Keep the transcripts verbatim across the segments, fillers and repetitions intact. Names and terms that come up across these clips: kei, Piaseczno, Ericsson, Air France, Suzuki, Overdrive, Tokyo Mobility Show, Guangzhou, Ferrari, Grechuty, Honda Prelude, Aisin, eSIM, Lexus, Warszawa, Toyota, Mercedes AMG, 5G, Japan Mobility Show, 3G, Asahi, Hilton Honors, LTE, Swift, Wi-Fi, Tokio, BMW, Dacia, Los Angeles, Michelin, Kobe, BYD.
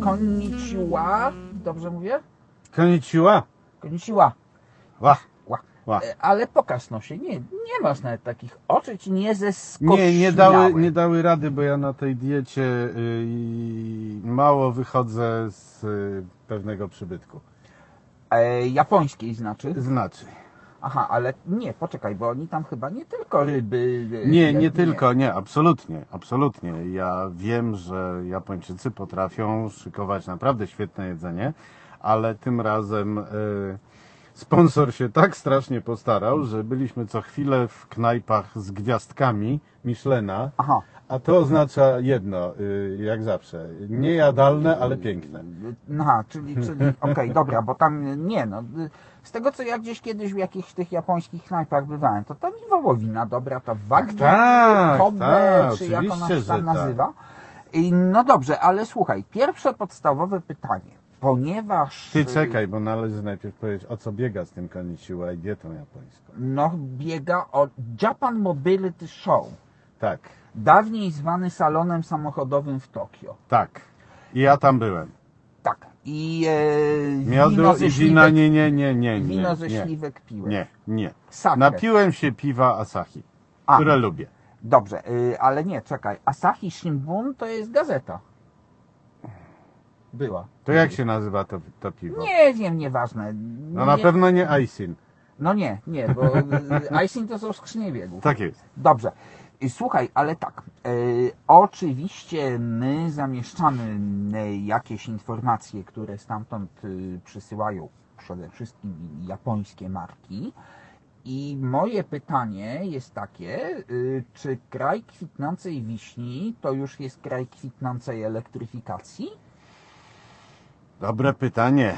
Konnichiwa, dobrze mówię? Konnichiwa. Konnichiwa. Ła. Ła. Ale pokaż no się, nie, nie masz nawet takich oczy, ci nie zeskoczyły. Nie, nie dały, nie dały rady, bo ja na tej diecie yy, mało wychodzę z yy, pewnego przybytku. E, japońskiej znaczy? Znaczy. Aha, ale nie, poczekaj, bo oni tam chyba nie tylko ryby... Nie, nie, nie tylko, nie, absolutnie, absolutnie. Ja wiem, że Japończycy potrafią szykować naprawdę świetne jedzenie, ale tym razem y, sponsor się tak strasznie postarał, że byliśmy co chwilę w knajpach z gwiazdkami Michelina, aha. A to oznacza jedno, y, jak zawsze, niejadalne, ale piękne. Aha, czyli, czyli okej, okay, dobra, bo tam nie, no... Z tego, co ja gdzieś kiedyś w jakichś tych japońskich knajpach bywałem, to tam i wołowina, dobra, ta wagda, tak, kobe, tak, czy jak ona się tam nazywa. Tak. I, no dobrze, ale słuchaj, pierwsze podstawowe pytanie, ponieważ... Ty czekaj, bo należy najpierw powiedzieć, o co biega z tym konnichiwa i dietą japońską. No, biega o Japan Mobility Show. Tak. Dawniej zwany salonem samochodowym w Tokio. Tak. I ja tam byłem. Tak. I e, miodu wino ze i wina, śliwek, nie, nie, nie, nie, nie. Wino ze nie, śliwek piłem. Nie, nie. Sake. Napiłem się piwa Asahi, A, które lubię. Dobrze, y, ale nie, czekaj. Asahi Shimbun to jest gazeta. Była. To jak się nazywa to, to piwo? Nie wiem, nieważne. No nie, na pewno nie Aisin. No nie, nie, bo Aisin to są skrzynie biegów. Tak jest. Dobrze. Słuchaj, ale tak, e, oczywiście my zamieszczamy jakieś informacje, które stamtąd e, przysyłają przede wszystkim japońskie marki i moje pytanie jest takie, e, czy kraj kwitnącej wiśni to już jest kraj kwitnącej elektryfikacji? Dobre pytanie.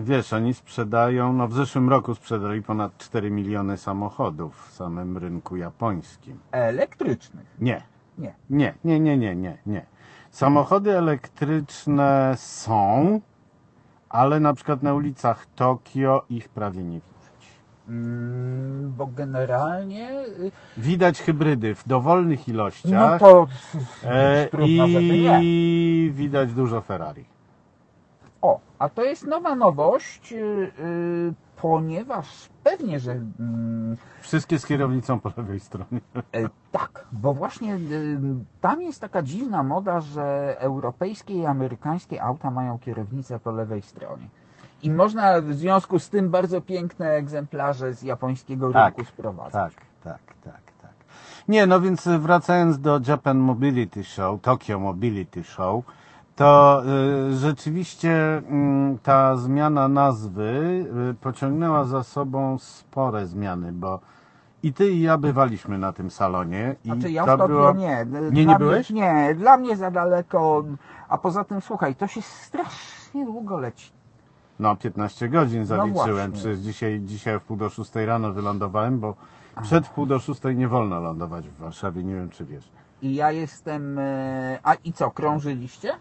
Wiesz, oni sprzedają, no w zeszłym roku sprzedali ponad cztery miliony samochodów w samym rynku japońskim. Elektrycznych? Nie. Nie. Nie, nie, nie, nie, nie, nie. Samochody elektryczne są, ale na przykład na ulicach Tokio ich prawie nie widać. Mm, bo generalnie... Widać hybrydy w dowolnych ilościach. No to... E, trudno, i żeby nie. Widać dużo Ferrari. O, a to jest nowa nowość, yy, ponieważ pewnie, że... Yy, Wszystkie z kierownicą po lewej stronie. Yy, tak, bo właśnie yy, tam jest taka dziwna moda, że europejskie i amerykańskie auta mają kierownicę po lewej stronie. I można w związku z tym bardzo piękne egzemplarze z japońskiego tak, rynku sprowadzać. Tak, tak, tak, tak. Nie, no więc wracając do Japan Mobility Show, Tokyo Mobility Show, to y, rzeczywiście y, ta zmiana nazwy y, pociągnęła za sobą spore zmiany, bo i ty i ja bywaliśmy na tym salonie. I znaczy ja w Tokio była... nie. Nie, nie byłeś? Nie, dla mnie za daleko, a poza tym słuchaj, to się strasznie długo leci. No piętnaście godzin zaliczyłem, no przecież dzisiaj, dzisiaj w pół do szóstej rano wylądowałem, bo przed pół do szóstej nie wolno lądować w Warszawie, nie wiem czy wiesz. I ja jestem, a i co, krążyliście?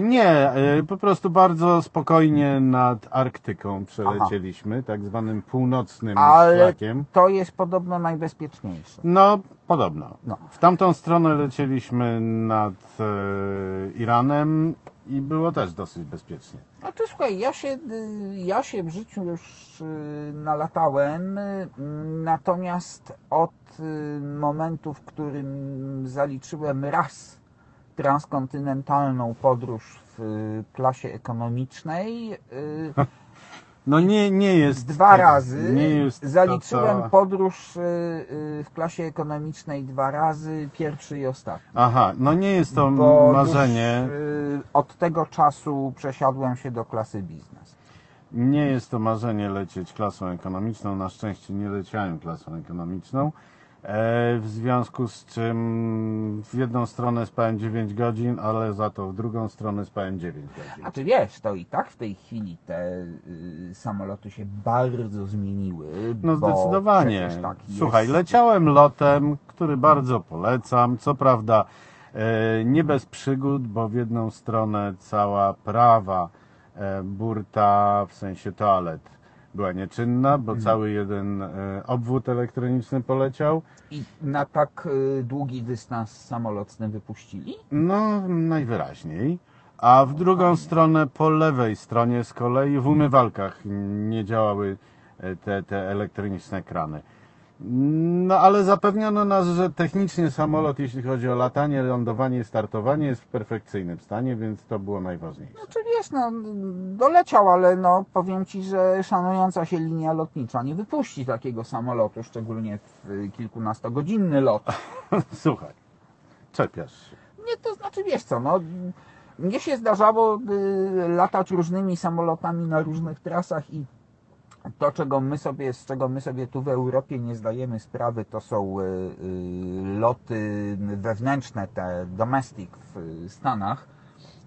Nie, po prostu bardzo spokojnie nad Arktyką przelecieliśmy, aha, tak zwanym północnym szlakiem. Ale to jest podobno najbezpieczniejsze. No, podobno. No. W tamtą stronę lecieliśmy nad e, Iranem i było też dosyć bezpiecznie. No to słuchaj, ja się, ja się w życiu już nalatałem, natomiast od momentu, w którym zaliczyłem raz transkontynentalną podróż w klasie ekonomicznej. No nie, nie jest. Dwa razy. Nie jest zaliczyłem to, to... podróż w klasie ekonomicznej dwa razy, pierwszy i ostatni. Aha, no nie jest to bo marzenie. Już od tego czasu przesiadłem się do klasy biznes. Nie jest to marzenie lecieć klasą ekonomiczną. Na szczęście nie leciałem klasą ekonomiczną. W związku z czym w jedną stronę spałem dziewięć godzin, ale za to w drugą stronę spałem dziewięć godzin. A ty wiesz, to i tak w tej chwili te y, samoloty się bardzo zmieniły. No zdecydowanie. Tak słuchaj, jest... leciałem lotem, który bardzo polecam. Co prawda y, nie bez przygód, bo w jedną stronę cała prawa y, burta, w sensie toalet, była nieczynna, bo hmm. cały jeden obwód elektroniczny poleciał. I na tak długi dystans samolot z tym wypuścili? No, najwyraźniej. A w drugą stronę, po lewej stronie z kolei w umywalkach nie działały te, te elektroniczne krany. No ale zapewniono nas, że technicznie samolot, jeśli chodzi o latanie, lądowanie, startowanie, jest w perfekcyjnym stanie, więc to było najważniejsze. No, czyli wiesz, no, doleciał, ale no, powiem Ci, że szanująca się linia lotnicza nie wypuści takiego samolotu, szczególnie w kilkunastogodzinny lot. Słuchaj, czepiasz się. Nie, to znaczy, wiesz co, no... Mnie się zdarzało y, latać różnymi samolotami na różnych trasach i to, czego my sobie, z czego my sobie tu w Europie nie zdajemy sprawy, to są y, y, loty wewnętrzne, te domestic w y, Stanach,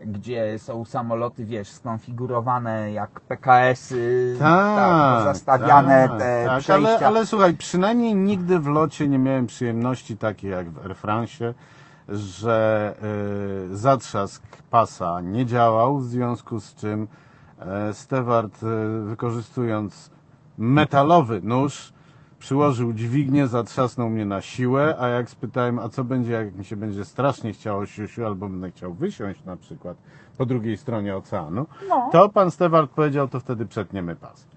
gdzie są samoloty, wiesz, skonfigurowane jak P K S-y, tak, tak, zastawiane tak, te tak, przejścia. Ale, ale słuchaj, przynajmniej nigdy w locie nie miałem przyjemności takiej jak w Air France, że y, zatrzask pasa nie działał, w związku z czym y, steward y, wykorzystując metalowy nóż przyłożył dźwignię, zatrzasnął mnie na siłę, a jak spytałem, a co będzie, jak mi się będzie strasznie chciało siusiu, albo będę chciał wysiąść na przykład po drugiej stronie oceanu, no. to pan steward powiedział, to wtedy przetniemy pas.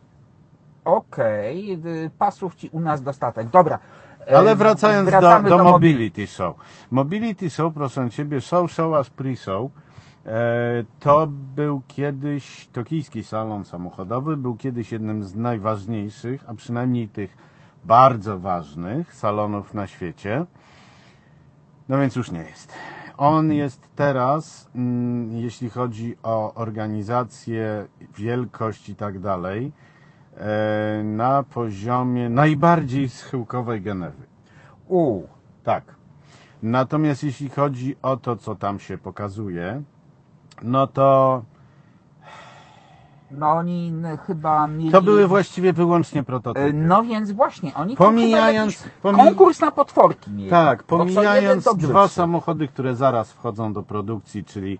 Okej, okay. Pasów Ci u nas dostatek. Dobra. Ale wracając do, do, do Mobility Show. Mobility Show, proszę Ciebie, show, show aż pre-show, e, to był kiedyś, tokijski salon samochodowy, był kiedyś jednym z najważniejszych, a przynajmniej tych bardzo ważnych salonów na świecie. No więc już nie jest. On jest teraz, mm, jeśli chodzi o organizację, wielkość i tak dalej, na poziomie najbardziej schyłkowej Genewy. U, tak. Natomiast jeśli chodzi o to, co tam się pokazuje, no to... No oni chyba mieli... To były właściwie wyłącznie prototypy. No więc właśnie, oni... Pomijając... Pomij... Konkurs na potworki mieli. Tak, pomijając dwa samochody, które zaraz wchodzą do produkcji, czyli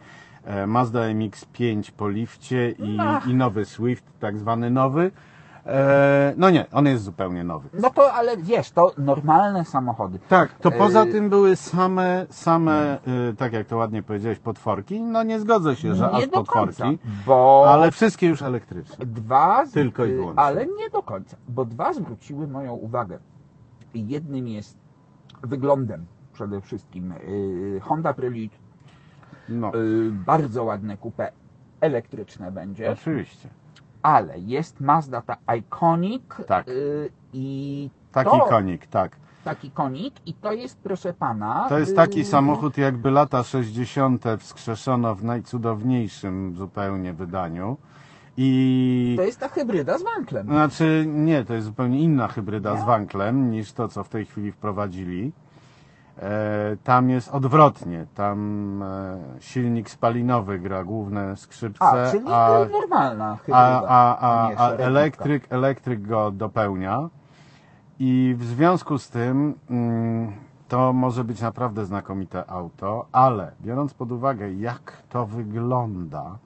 Mazda M X pięć po lifcie i, i nowy Swift, tak zwany nowy. No nie, on jest zupełnie nowy. No to, ale wiesz, to normalne samochody. Tak, to poza tym były same, same, tak jak to ładnie powiedziałeś, potworki. No nie zgodzę się, że nie aż potworki, końca, bo... ale wszystkie już elektryczne. Dwa z... Tylko i wyłącznie. Ale nie do końca, bo dwa zwróciły moją uwagę. Jednym jest wyglądem przede wszystkim Honda Prelude. No. Bardzo ładne coupé elektryczne będzie. Oczywiście. Ale jest Mazda ta Iconic tak. y, i taki konik, tak. Taki konik i to jest, proszę pana... To jest taki y... samochód, jakby lata sześćdziesiąte wskrzeszono w najcudowniejszym zupełnie wydaniu. I... To jest ta hybryda z wanklem. Znaczy, nie, to jest zupełnie inna hybryda ja. z wanklem niż to, co w tej chwili wprowadzili. E, tam jest odwrotnie, tam e, silnik spalinowy gra główne skrzypce, a, czyli a, normalna hybryda, a, a, a, a elektryk, elektryk go dopełnia i w związku z tym mm, to może być naprawdę znakomite auto, ale biorąc pod uwagę jak to wygląda,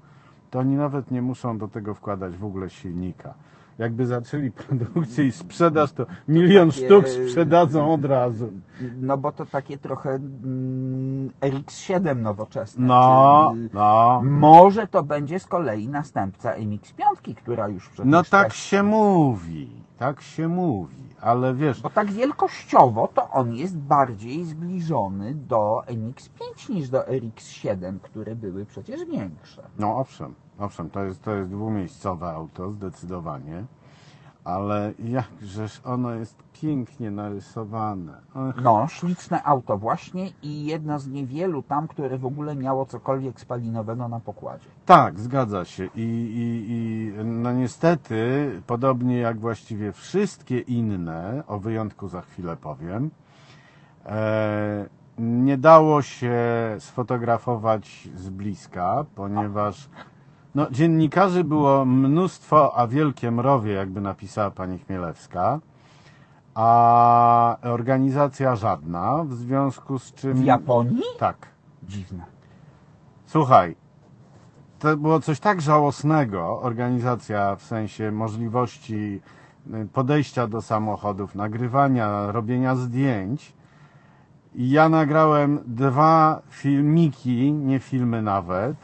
to oni nawet nie muszą do tego wkładać w ogóle silnika. Jakby zaczęli produkcję i sprzedaż, to milion to takie, sztuk sprzedadzą od razu. No bo to takie trochę mm, R X siedem nowoczesne. No, czy, no. Może to będzie z kolei następca M X pięć, która już przecież... No tak też... się mówi, tak się mówi, ale wiesz... Bo tak wielkościowo to on jest bardziej zbliżony do M X pięć niż do R X siedem, które były przecież większe. No owszem. Owszem, to jest, to jest dwumiejscowe auto, zdecydowanie, ale jakżeż ono jest pięknie narysowane. Ech. No, śliczne auto właśnie i jedno z niewielu tam, które w ogóle miało cokolwiek spalinowego na pokładzie. Tak, zgadza się. I, i, i no niestety, podobnie jak właściwie wszystkie inne, o wyjątku za chwilę powiem, e, nie dało się sfotografować z bliska, ponieważ... No, dziennikarzy było mnóstwo, a wielkie mrowie, jakby napisała pani Chmielewska, a organizacja żadna, w związku z czym... W Japonii? Tak. Dziwne. Słuchaj, to było coś tak żałosnego, organizacja w sensie możliwości podejścia do samochodów, nagrywania, robienia zdjęć. I ja nagrałem dwa filmiki, nie filmy nawet.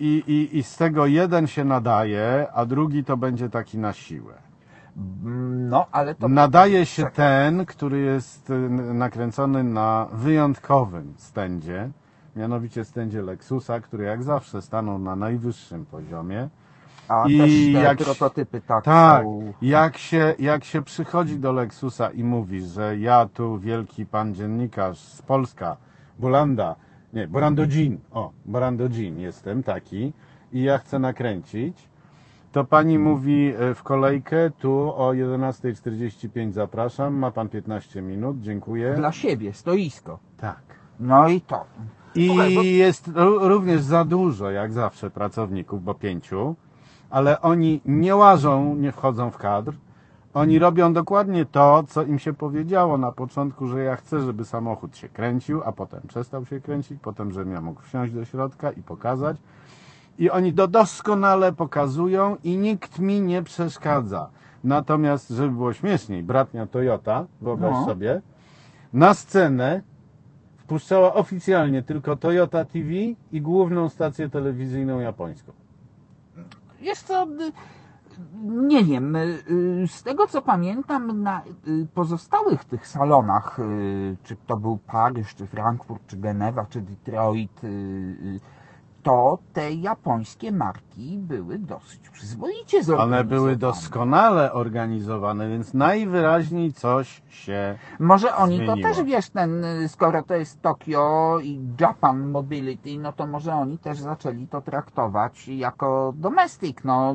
I, i, i z tego jeden się nadaje, a drugi to będzie taki na siłę. No, ale to... Nadaje się ten, który jest nakręcony na wyjątkowym stędzie, mianowicie stędzie Lexusa, który jak zawsze stanął na najwyższym poziomie. A i też jak, prototypy tak, tak są... jak się, jak się przychodzi do Lexusa i mówi, że ja tu wielki pan dziennikarz z Polska, Bolanda, nie, Brandodzin, o, Brandodzin jestem taki i ja chcę nakręcić, to pani mówi w kolejkę, tu o jedenasta czterdzieści pięć zapraszam, ma pan piętnaście minut, dziękuję. Dla siebie, stoisko. Tak. No i to. I Słuchaj, bo... jest również za dużo, jak zawsze, pracowników, bo pięciu, ale oni nie łażą, nie wchodzą w kadr. Oni robią dokładnie to, co im się powiedziało na początku, że ja chcę, żeby samochód się kręcił, a potem przestał się kręcić, potem, żebym ja mógł wsiąść do środka i pokazać. I oni to doskonale pokazują i nikt mi nie przeszkadza. Natomiast, żeby było śmieszniej, bratnia Toyota, wyobraź no. sobie, na scenę wpuszczała oficjalnie tylko Toyota T V i główną stację telewizyjną japońską. Jest to... Nie wiem, z tego co pamiętam, na pozostałych tych salonach, czy to był Paryż, czy Frankfurt, czy Genewa, czy Detroit, to te japońskie marki były dosyć przyzwoicie zorganizowane. One były doskonale organizowane, więc najwyraźniej coś się Może oni zmieniło. To też, wiesz, ten, skoro to jest Tokio i Japan Mobility, no to może oni też zaczęli to traktować jako domestic, no.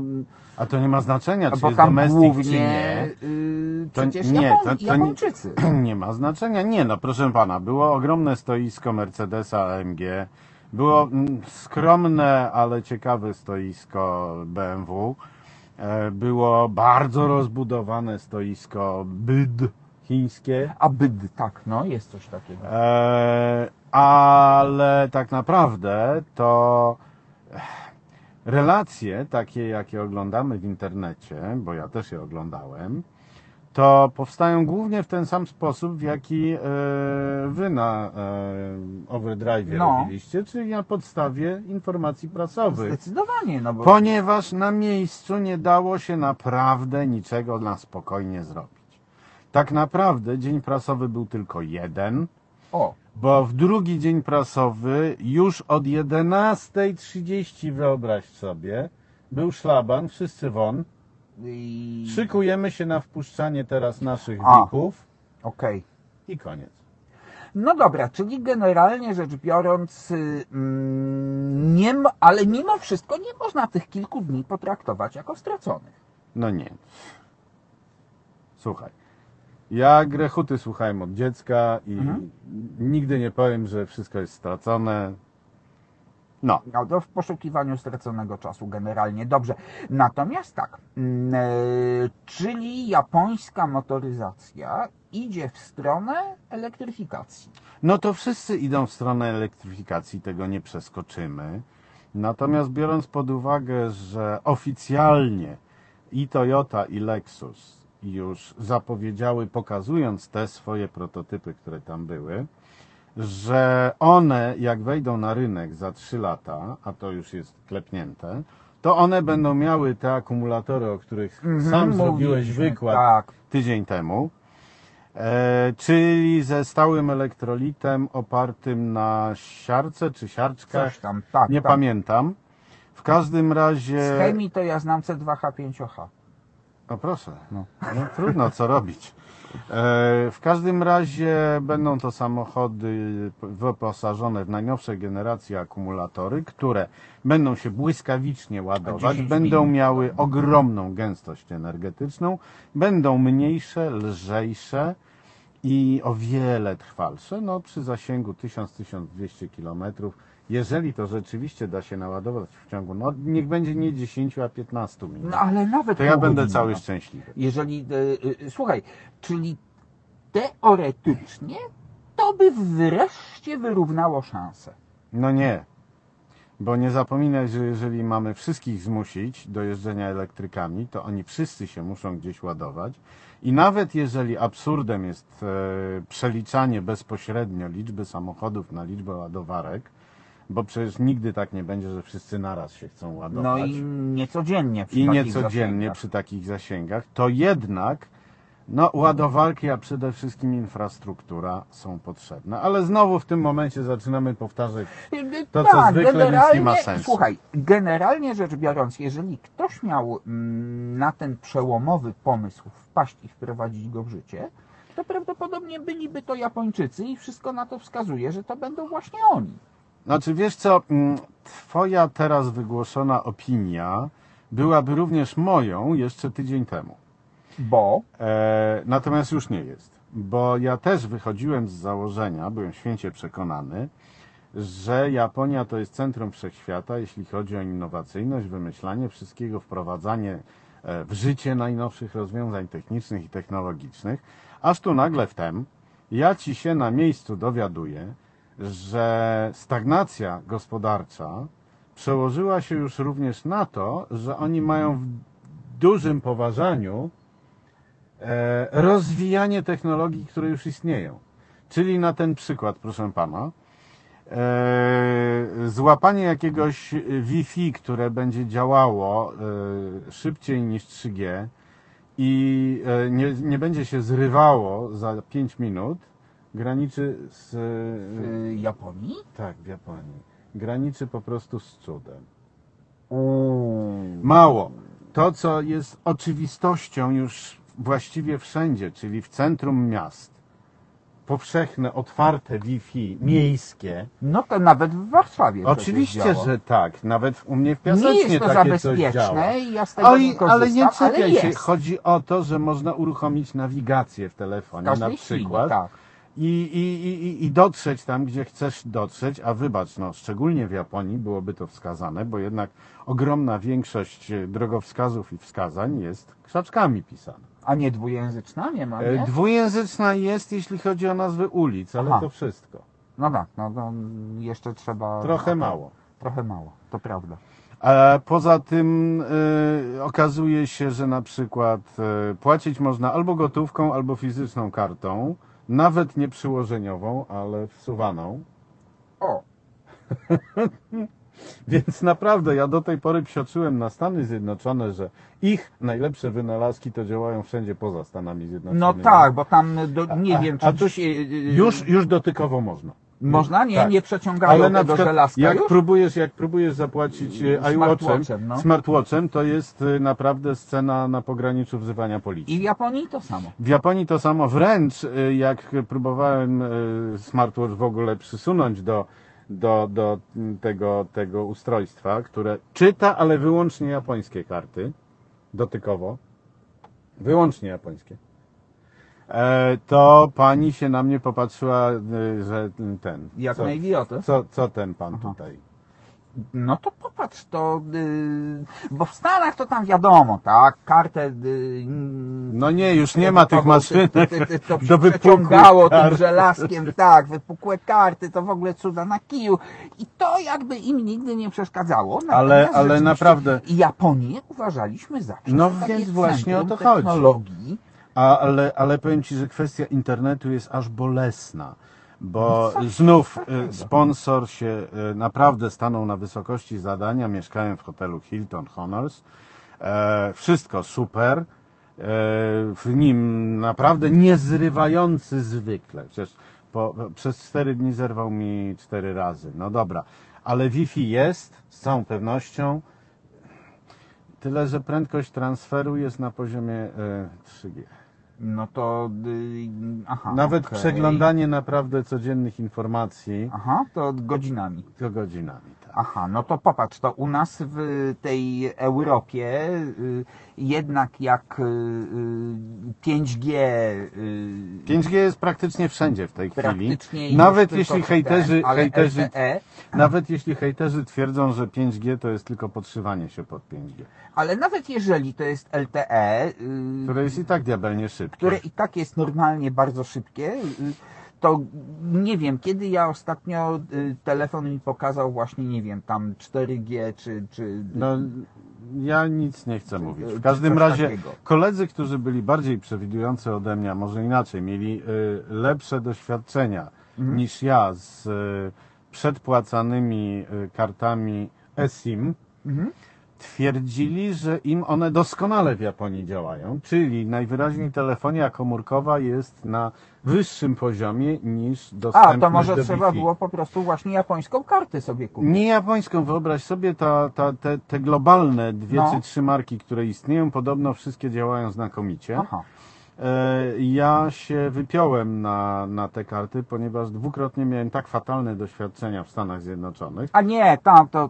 A to nie ma znaczenia, czy jest domestic, głównie, czy nie. Yy, to, przecież nie, Japo to, to Japończycy. Nie, nie ma znaczenia, nie, no proszę pana, było ogromne stoisko Mercedesa A M G, było skromne, ale ciekawe stoisko B M W. Było bardzo rozbudowane stoisko B Y D chińskie. A B Y D, tak, no jest coś takiego. E, ale tak naprawdę to relacje takie, jakie oglądamy w internecie, bo ja też je oglądałem, to powstają głównie w ten sam sposób, w jaki e, wy na e, Overdrive no. robiliście, czyli na podstawie informacji prasowych. Zdecydowanie. No bo... Ponieważ na miejscu nie dało się naprawdę niczego na spokojnie zrobić. Tak naprawdę dzień prasowy był tylko jeden, o. bo w drugi dzień prasowy już od jedenasta trzydzieści, wyobraź sobie, był szlaban, wszyscy won. I... Szykujemy się na wpuszczanie teraz naszych V I P-ów. Okej. Okay. I koniec. No dobra, czyli generalnie rzecz biorąc, mm, nie, ale mimo wszystko nie można tych kilku dni potraktować jako straconych. No nie. Słuchaj, ja Grechuty słuchałem od dziecka i mhm. nigdy nie powiem, że wszystko jest stracone. No. no, to w poszukiwaniu straconego czasu generalnie dobrze. Natomiast tak, yy, czyli japońska motoryzacja idzie w stronę elektryfikacji. No to wszyscy idą w stronę elektryfikacji, tego nie przeskoczymy. Natomiast biorąc pod uwagę, że oficjalnie i Toyota, i Lexus już zapowiedziały, pokazując te swoje prototypy, które tam były, że one, jak wejdą na rynek za trzy lata, a to już jest klepnięte, to one będą miały te akumulatory, o których mm -hmm, sam zrobiłeś wykład tak. tydzień temu, e, czyli ze stałym elektrolitem opartym na siarce czy siarczkach, Coś tam, tak, nie tak. pamiętam. W każdym razie... Z chemii to ja znam C dwa H pięć H. No proszę, no, no trudno co robić. W każdym razie będą to samochody wyposażone w najnowsze generacje akumulatory, które będą się błyskawicznie ładować, będą miały ogromną gęstość energetyczną, będą mniejsze, lżejsze i o wiele trwalsze, no przy zasięgu tysiąc do tysiąc dwustu kilometrów, jeżeli to rzeczywiście da się naładować w ciągu, no niech będzie nie dziesięciu, a piętnastu minut. No ale nawet to ja będę godziny. cały szczęśliwy. Jeżeli, yy, yy, słuchaj, czyli teoretycznie to by wreszcie wyrównało szanse. No nie. Bo nie zapominaj, że jeżeli mamy wszystkich zmusić do jeżdżenia elektrykami, to oni wszyscy się muszą gdzieś ładować. I nawet jeżeli absurdem jest przeliczanie bezpośrednio liczby samochodów na liczbę ładowarek, bo przecież nigdy tak nie będzie, że wszyscy naraz się chcą ładować. No i niecodziennie przy, I takich, niecodziennie zasięgach. przy takich zasięgach. To jednak no, ładowarki, a przede wszystkim infrastruktura są potrzebne. Ale znowu w tym momencie zaczynamy powtarzać to, co Ta, zwykle nic nie ma sensu. Słuchaj, generalnie rzecz biorąc, jeżeli ktoś miał mm, na ten przełomowy pomysł wpaść i wprowadzić go w życie, to prawdopodobnie byliby to Japończycy i wszystko na to wskazuje, że to będą właśnie oni. Znaczy, wiesz co, twoja teraz wygłoszona opinia byłaby również moją jeszcze tydzień temu. Bo? E, natomiast już nie jest. Bo ja też wychodziłem z założenia, byłem święcie przekonany, że Japonia to jest centrum wszechświata, jeśli chodzi o innowacyjność, wymyślanie wszystkiego, wprowadzanie w życie najnowszych rozwiązań technicznych i technologicznych. Aż tu nagle wtem ja ci się na miejscu dowiaduję, że stagnacja gospodarcza przełożyła się już również na to, że oni mają w dużym poważaniu e, rozwijanie technologii, które już istnieją. Czyli na ten przykład, proszę pana, e, złapanie jakiegoś Wi-Fi, które będzie działało e, szybciej niż trzy G i e, nie, nie będzie się zrywało za pięć minut, graniczy z... W Japonii? Tak, w Japonii. Graniczy po prostu z cudem. Mm. Mało. To, co jest oczywistością już właściwie wszędzie, czyli w centrum miast, powszechne, otwarte Wi-Fi miejskie. No to nawet w Warszawie. Oczywiście, że tak. Nawet u mnie w Piasecznie takie coś działa. Nie jest to zabezpieczne i ja z tego nie korzystam, ale nie czepiaj się. Chodzi o to, że można uruchomić nawigację w telefonie na przykład. Tak. I, i, i, I dotrzeć tam, gdzie chcesz dotrzeć, a wybacz, no szczególnie w Japonii byłoby to wskazane, bo jednak ogromna większość drogowskazów i wskazań jest krzaczkami pisana. A nie dwujęzyczna? Nie ma, nie? Dwujęzyczna jest, jeśli chodzi o nazwy ulic, ale Aha. to wszystko. No tak, no, no jeszcze trzeba... Trochę mało. Trochę mało, to prawda. A poza tym y, okazuje się, że na przykład y, płacić można albo gotówką, albo fizyczną kartą. Nawet nie przyłożeniową, ale wsuwaną. O! Więc naprawdę ja do tej pory psioczyłem na Stany Zjednoczone, że ich najlepsze wynalazki to działają wszędzie poza Stanami Zjednoczonymi. No tak, bo tam do, nie a, wiem, czy... A tu się, już, już dotykowo można. Można? Nie, tak. nie przeciągają ale tego żelazka jak już? próbujesz, jak próbujesz zapłacić smartwatchem, no. smartwatchem, to jest naprawdę scena na pograniczu wzywania policji. I w Japonii to samo. W Japonii to samo. Wręcz jak próbowałem smartwatch w ogóle przysunąć do, do, do tego, tego ustrojstwa, które czyta, ale wyłącznie japońskie karty, dotykowo, wyłącznie japońskie. To pani się na mnie popatrzyła, że ten... Jak co, na idiotę? Co, co ten pan Aha. tutaj? No to popatrz, to... Bo w Stanach to tam wiadomo, tak? Kartę... No nie, już nie ma tych maszynek do wypukłego tym żelazkiem, tak, wypukłe karty, to w ogóle cuda na kiju. I to jakby im nigdy nie przeszkadzało. Ale, ale naprawdę... Japonię uważaliśmy zawsze. No więc właśnie o to chodzi. A, ale, ale powiem ci, że kwestia internetu jest aż bolesna, bo znów sponsor się naprawdę stanął na wysokości zadania. Mieszkałem w hotelu Hilton Honors. E, wszystko super. E, w nim naprawdę niezrywający zwykle. Przecież po, przez cztery dni zerwał mi cztery razy. No dobra, ale Wi-Fi jest z całą pewnością. Tyle, że prędkość transferu jest na poziomie e, trzy G. No to... Aha, Nawet okay. przeglądanie naprawdę codziennych informacji... Aha, to godzinami. To godzinami, tak. Aha, no to popatrz, to u nas w tej Europie y, jednak jak y, pięć G... Y, pięć G jest praktycznie wszędzie w tej chwili. Nawet jeśli hejterzy, ten, hejterzy, F E E. Nawet jeśli hejterzy twierdzą, że pięć G to jest tylko podszywanie się pod pięć G. Ale nawet jeżeli to jest L T E... Y, które jest i tak diabelnie szybkie. Które i tak jest normalnie bardzo szybkie, to nie wiem, kiedy ja ostatnio telefon mi pokazał właśnie, nie wiem, tam cztery G czy... czy... No, ja nic nie chcę mówić. W każdym razie takiego. Koledzy, którzy byli bardziej przewidujący ode mnie, może inaczej, mieli lepsze doświadczenia mhm. niż ja z przedpłacanymi kartami eSIM, mhm. twierdzili, że im one doskonale w Japonii działają, czyli najwyraźniej telefonia komórkowa jest na wyższym poziomie niż dostępność. A, to może trzeba było po prostu właśnie japońską kartę sobie kupić. Nie japońską, wyobraź sobie ta, ta, te, te globalne dwie no. czy trzy marki, które istnieją, podobno wszystkie działają znakomicie. Aha. Ja się wypiąłem na, na te karty, ponieważ dwukrotnie miałem tak fatalne doświadczenia w Stanach Zjednoczonych. A nie, tam to...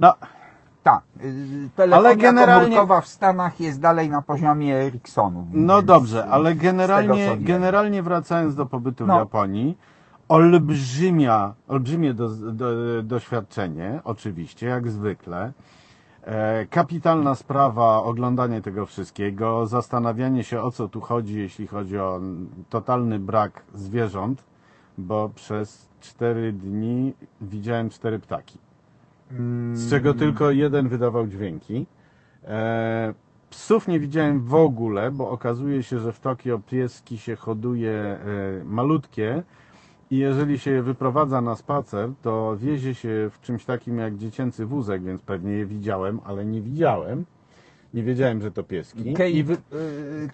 No... Tak, telefonia generalnie... komórkowa w Stanach jest dalej na poziomie Ericssonu. No dobrze, ale generalnie, generalnie wracając do pobytu no. w Japonii, olbrzymia, olbrzymie do, do, doświadczenie, oczywiście, jak zwykle. E, kapitalna sprawa, oglądanie tego wszystkiego, zastanawianie się, o co tu chodzi, jeśli chodzi o totalny brak zwierząt, bo przez cztery dni widziałem cztery ptaki. Z czego tylko jeden wydawał dźwięki. E, psów nie widziałem w ogóle, bo okazuje się, że w Tokio pieski się hoduje e, malutkie i jeżeli się je wyprowadza na spacer, to wiezie się w czymś takim jak dziecięcy wózek, więc pewnie je widziałem, ale nie widziałem. Nie wiedziałem, że to pieski. Kei, I wy...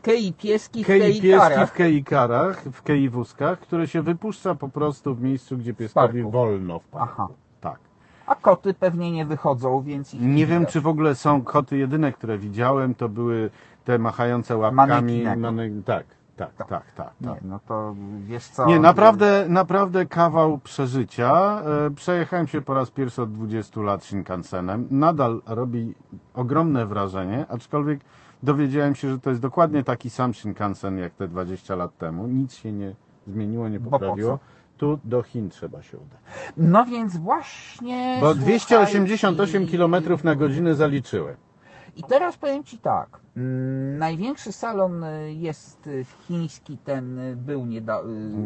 kei pieski w kei, kei pieski karach. w kei karach, w kei wózkach, które się wypuszcza po prostu w miejscu, gdzie pieskowi wolno w parku. Aha. Tak. A koty pewnie nie wychodzą, więc... Ich nie nie wiem, czy w ogóle są koty. Jedyne, które widziałem, to były te machające łapkami. Manek... Tak, tak, tak, tak, tak. Nie, no to wiesz co... Nie, naprawdę, naprawdę kawał przeżycia. Przejechałem się po raz pierwszy od dwudziestu lat Shinkansenem. Nadal robi ogromne wrażenie, aczkolwiek dowiedziałem się, że to jest dokładnie taki sam Shinkansen jak te dwadzieścia lat temu. Nic się nie zmieniło, nie poprawiło. Tu do Chin trzeba się udać. No więc właśnie... Bo dwieście osiemdziesiąt osiem kilometrów na godzinę zaliczyłem. I teraz powiem Ci tak. Największy salon jest chiński, ten był nie da...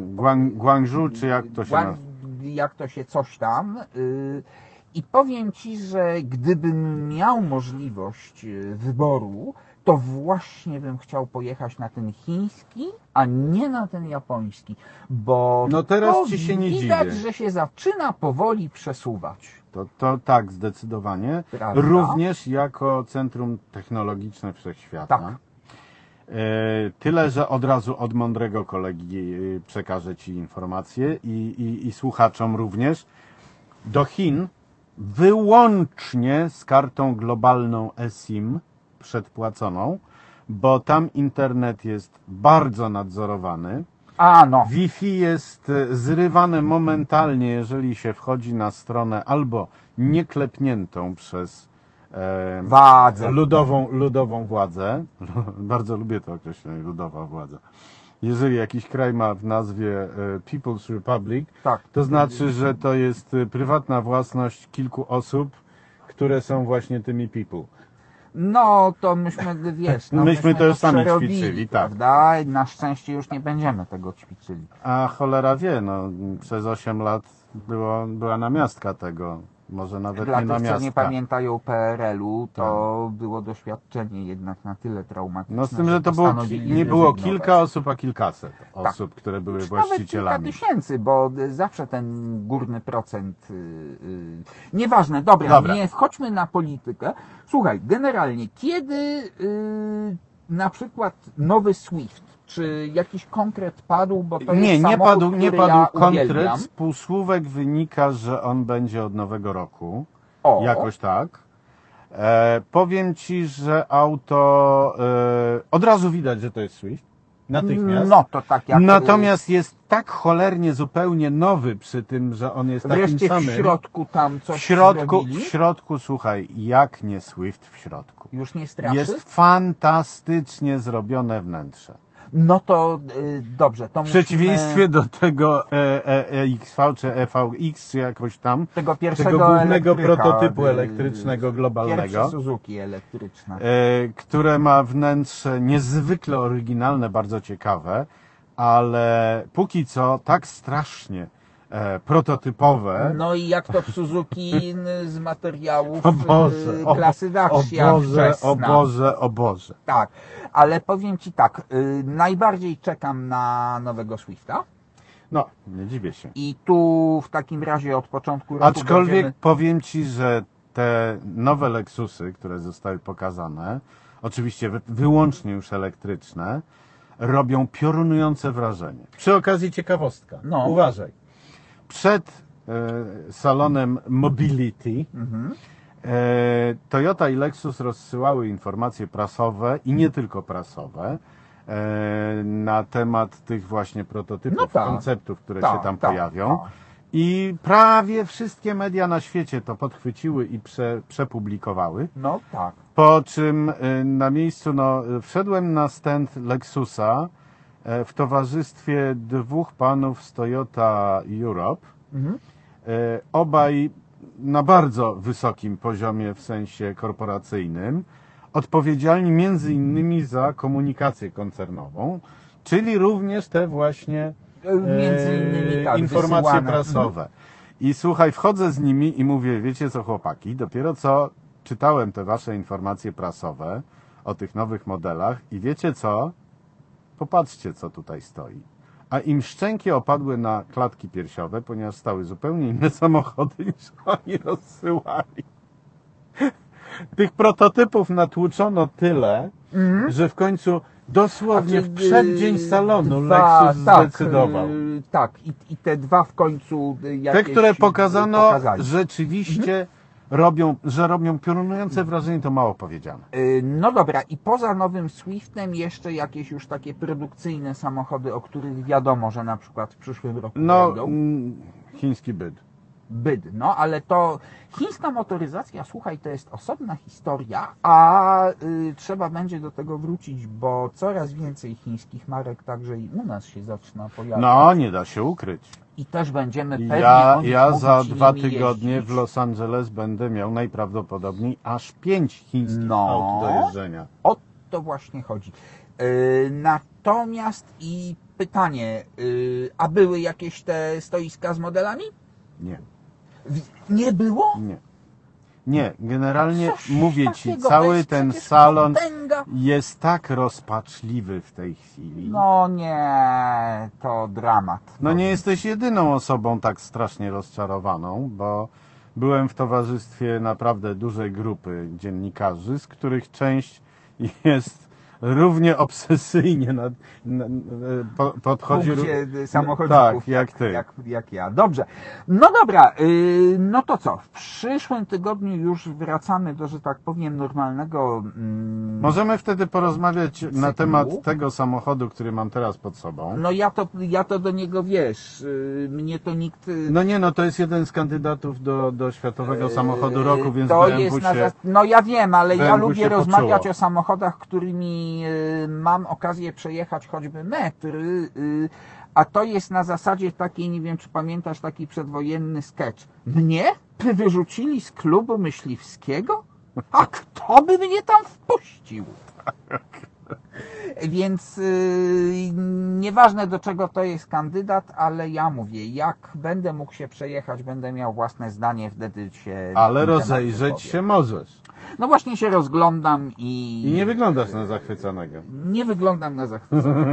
Guang, Guangzhou, czy jak to się Guang, Jak to się coś tam. I powiem Ci, że gdybym miał możliwość wyboru, to właśnie bym chciał pojechać na ten chiński, a nie na ten japoński, bo no teraz ci się nie widać, dziwię. Że się zaczyna powoli przesuwać. To, to tak, zdecydowanie. Prawda? Również jako centrum technologiczne wszechświata. Tak. E, tyle, że od razu od mądrego kolegi przekażę Ci informację i, i, i słuchaczom również. Do Chin wyłącznie z kartą globalną eSIM przedpłaconą, bo tam internet jest bardzo nadzorowany. A, no. Wi-Fi jest zrywane momentalnie, jeżeli się wchodzi na stronę albo nieklepniętą przez e, władzę. Ludową, ludową władzę. Bardzo lubię to określenie, ludowa władza. Jeżeli jakiś kraj ma w nazwie People's Republic, tak. to znaczy, że to jest prywatna własność kilku osób, które są właśnie tymi people. No, to myśmy, wiesz... No, myśmy, myśmy to już sami ćwiczyli, tak. Prawda? Na szczęście już nie będziemy tego ćwiczyli. A cholera wie, no, przez osiem lat było, była namiastka tego, może nawet Dla nie tych, namiastka. Dla tych, co nie pamiętają P R L u, to tak. było doświadczenie jednak na tyle traumatyczne. No z tym, że to było, nie było kilka osób, a kilkaset tak. osób, które były Czy właścicielami. Nawet kilka tysięcy, bo zawsze ten górny procent... Yy, yy. Nieważne, dobra, dobra, nie wchodźmy na politykę. Słuchaj, generalnie, kiedy yy, na przykład nowy Swift, czy jakiś konkret padł, bo to nie, jest nie samochód, padł, nie padł ja konkret, uwielbiam. Z półsłówek wynika, że on będzie od nowego roku, o. jakoś tak. E, powiem Ci, że auto, e, od razu widać, że to jest Swift, natychmiast. No, to tak jak... Natomiast jest tak cholernie zupełnie nowy przy tym, że on jest takim Wreszcie samym. w środku tam coś w środku, w środku, słuchaj, jak nie Swift w środku. Już nie straszy? Jest fantastycznie zrobione wnętrze. No to y, dobrze. To w przeciwieństwie musimy... do tego E X V czy E V X, czy jakoś tam, tego pierwszego tego głównego prototypu elektrycznego, globalnego. Pierwszy Suzuki elektryczne. Y, które ma wnętrze niezwykle oryginalne, bardzo ciekawe. ale póki co tak strasznie e, prototypowe. No i jak to w Suzuki z materiałów o Boże, e, klasy Dacia. O Boże, o Boże, o Boże. Tak, ale powiem Ci tak, y, najbardziej czekam na nowego Swifta. No, nie dziwię się. I tu w takim razie od początku roku aczkolwiek będziemy... powiem Ci, że te nowe Lexusy, które zostały pokazane, oczywiście wyłącznie już elektryczne, robią piorunujące wrażenie. Przy okazji ciekawostka. No. Uważaj. Przed e, salonem Mobility mhm. e, Toyota i Lexus rozsyłały informacje prasowe i nie tylko prasowe e, na temat tych właśnie prototypów, no ta, konceptów, które ta, się tam ta, pojawią. Ta. I prawie wszystkie media na świecie to podchwyciły i prze, przepublikowały. No tak. Po czym na miejscu, no, wszedłem na stand Lexusa w towarzystwie dwóch panów z Toyota Europe. Mhm. Obaj na bardzo wysokim poziomie w sensie korporacyjnym, odpowiedzialni między innymi za komunikację koncernową, czyli również te właśnie między innymi tak, informacje wysyłane. Prasowe. I słuchaj, wchodzę z nimi i mówię, wiecie co chłopaki, dopiero co czytałem te wasze informacje prasowe o tych nowych modelach i wiecie co? Popatrzcie, co tutaj stoi. A im szczęki opadły na klatki piersiowe, ponieważ stały zupełnie inne samochody niż oni rozsyłali. Tych prototypów natłuczono tyle, mhm. że w końcu dosłownie w przeddzień salonu dwa, Lexus tak, zdecydował. Yy, tak, I, i te dwa w końcu jakieś te, które pokazano, pokazali. Rzeczywiście mhm. robią, że robią piorunujące wrażenie, to mało powiedziane. Yy, no dobra, i poza nowym Swiftem jeszcze jakieś już takie produkcyjne samochody, o których wiadomo, że na przykład w przyszłym roku no, będą? No, chiński byd. Byd, no ale to chińska motoryzacja, słuchaj, to jest osobna historia, a y, trzeba będzie do tego wrócić, bo coraz więcej chińskich marek także i u nas się zaczyna pojawiać. No, nie da się ukryć. I też będziemy pewnie Ja, ja za dwa tygodnie jeździć. W Los Angeles będę miał najprawdopodobniej aż pięć chińskich no, aut do jeżdżenia. O to właśnie chodzi. Yy, natomiast i pytanie, yy, a były jakieś te stoiska z modelami? Nie. Nie było? Nie. Nie, generalnie coś mówię Ci, cały ten salon jest tak rozpaczliwy w tej chwili. No nie, to dramat. No, no nie jesteś jedyną osobą tak strasznie rozczarowaną, bo byłem w towarzystwie naprawdę dużej grupy dziennikarzy, z których część jest równie obsesyjnie nad, nad, pod, podchodzi samochodzików, tak, jak ty. Jak, jak ja. Dobrze. No dobra, yy, no to co? W przyszłym tygodniu już wracamy do, że tak powiem, normalnego... Yy, Możemy wtedy porozmawiać cyklu. Na temat tego samochodu, który mam teraz pod sobą. No ja to, ja to do niego wiesz. Yy, mnie to nikt... No nie, no to jest jeden z kandydatów do, do światowego samochodu roku, więc to B M W jest na... się... No ja wiem, ale B M W ja lubię rozmawiać poczuło. O samochodach, którymi mam okazję przejechać choćby metr, a to jest na zasadzie takiej, nie wiem czy pamiętasz, taki przedwojenny sketch. Mnie? By wyrzucili z klubu myśliwskiego? A kto by mnie tam wpuścił? Więc yy, nieważne do czego to jest kandydat, ale ja mówię, jak będę mógł się przejechać, będę miał własne zdanie, wtedy się... Ale rozejrzeć się możesz. No właśnie się rozglądam i... I nie wyglądasz na zachwyconego. Nie wyglądam na zachwyconego.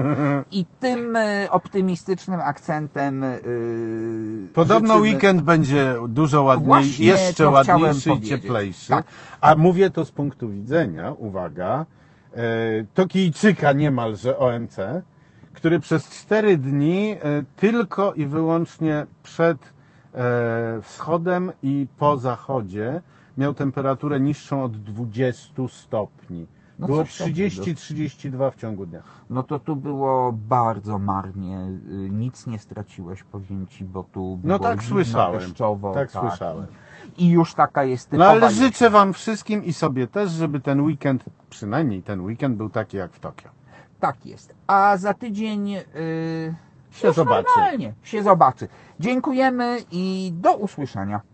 I tym optymistycznym akcentem... Yy, Podobno życzymy... weekend będzie dużo ładniejszy, jeszcze ładniejszy i cieplejszy. Tak. A mówię to z punktu widzenia, uwaga... Tokijczyka niemalże O M C, który przez cztery dni tylko i wyłącznie przed wschodem i po zachodzie miał temperaturę niższą od dwudziestu stopni. No było trzydzieści do trzydziestu dwóch w ciągu dnia. No to tu było bardzo marnie. Nic nie straciłeś, powiem Ci, bo tu było no tak zimno, słyszałem. Deszczowo, tak, tak słyszałem. I już taka jest typowa. No ale życzę Wam wszystkim i sobie też, żeby ten weekend, przynajmniej ten weekend był taki jak w Tokio. Tak jest. A za tydzień yy, się, zobaczy. się zobaczy. Dziękujemy i do usłyszenia.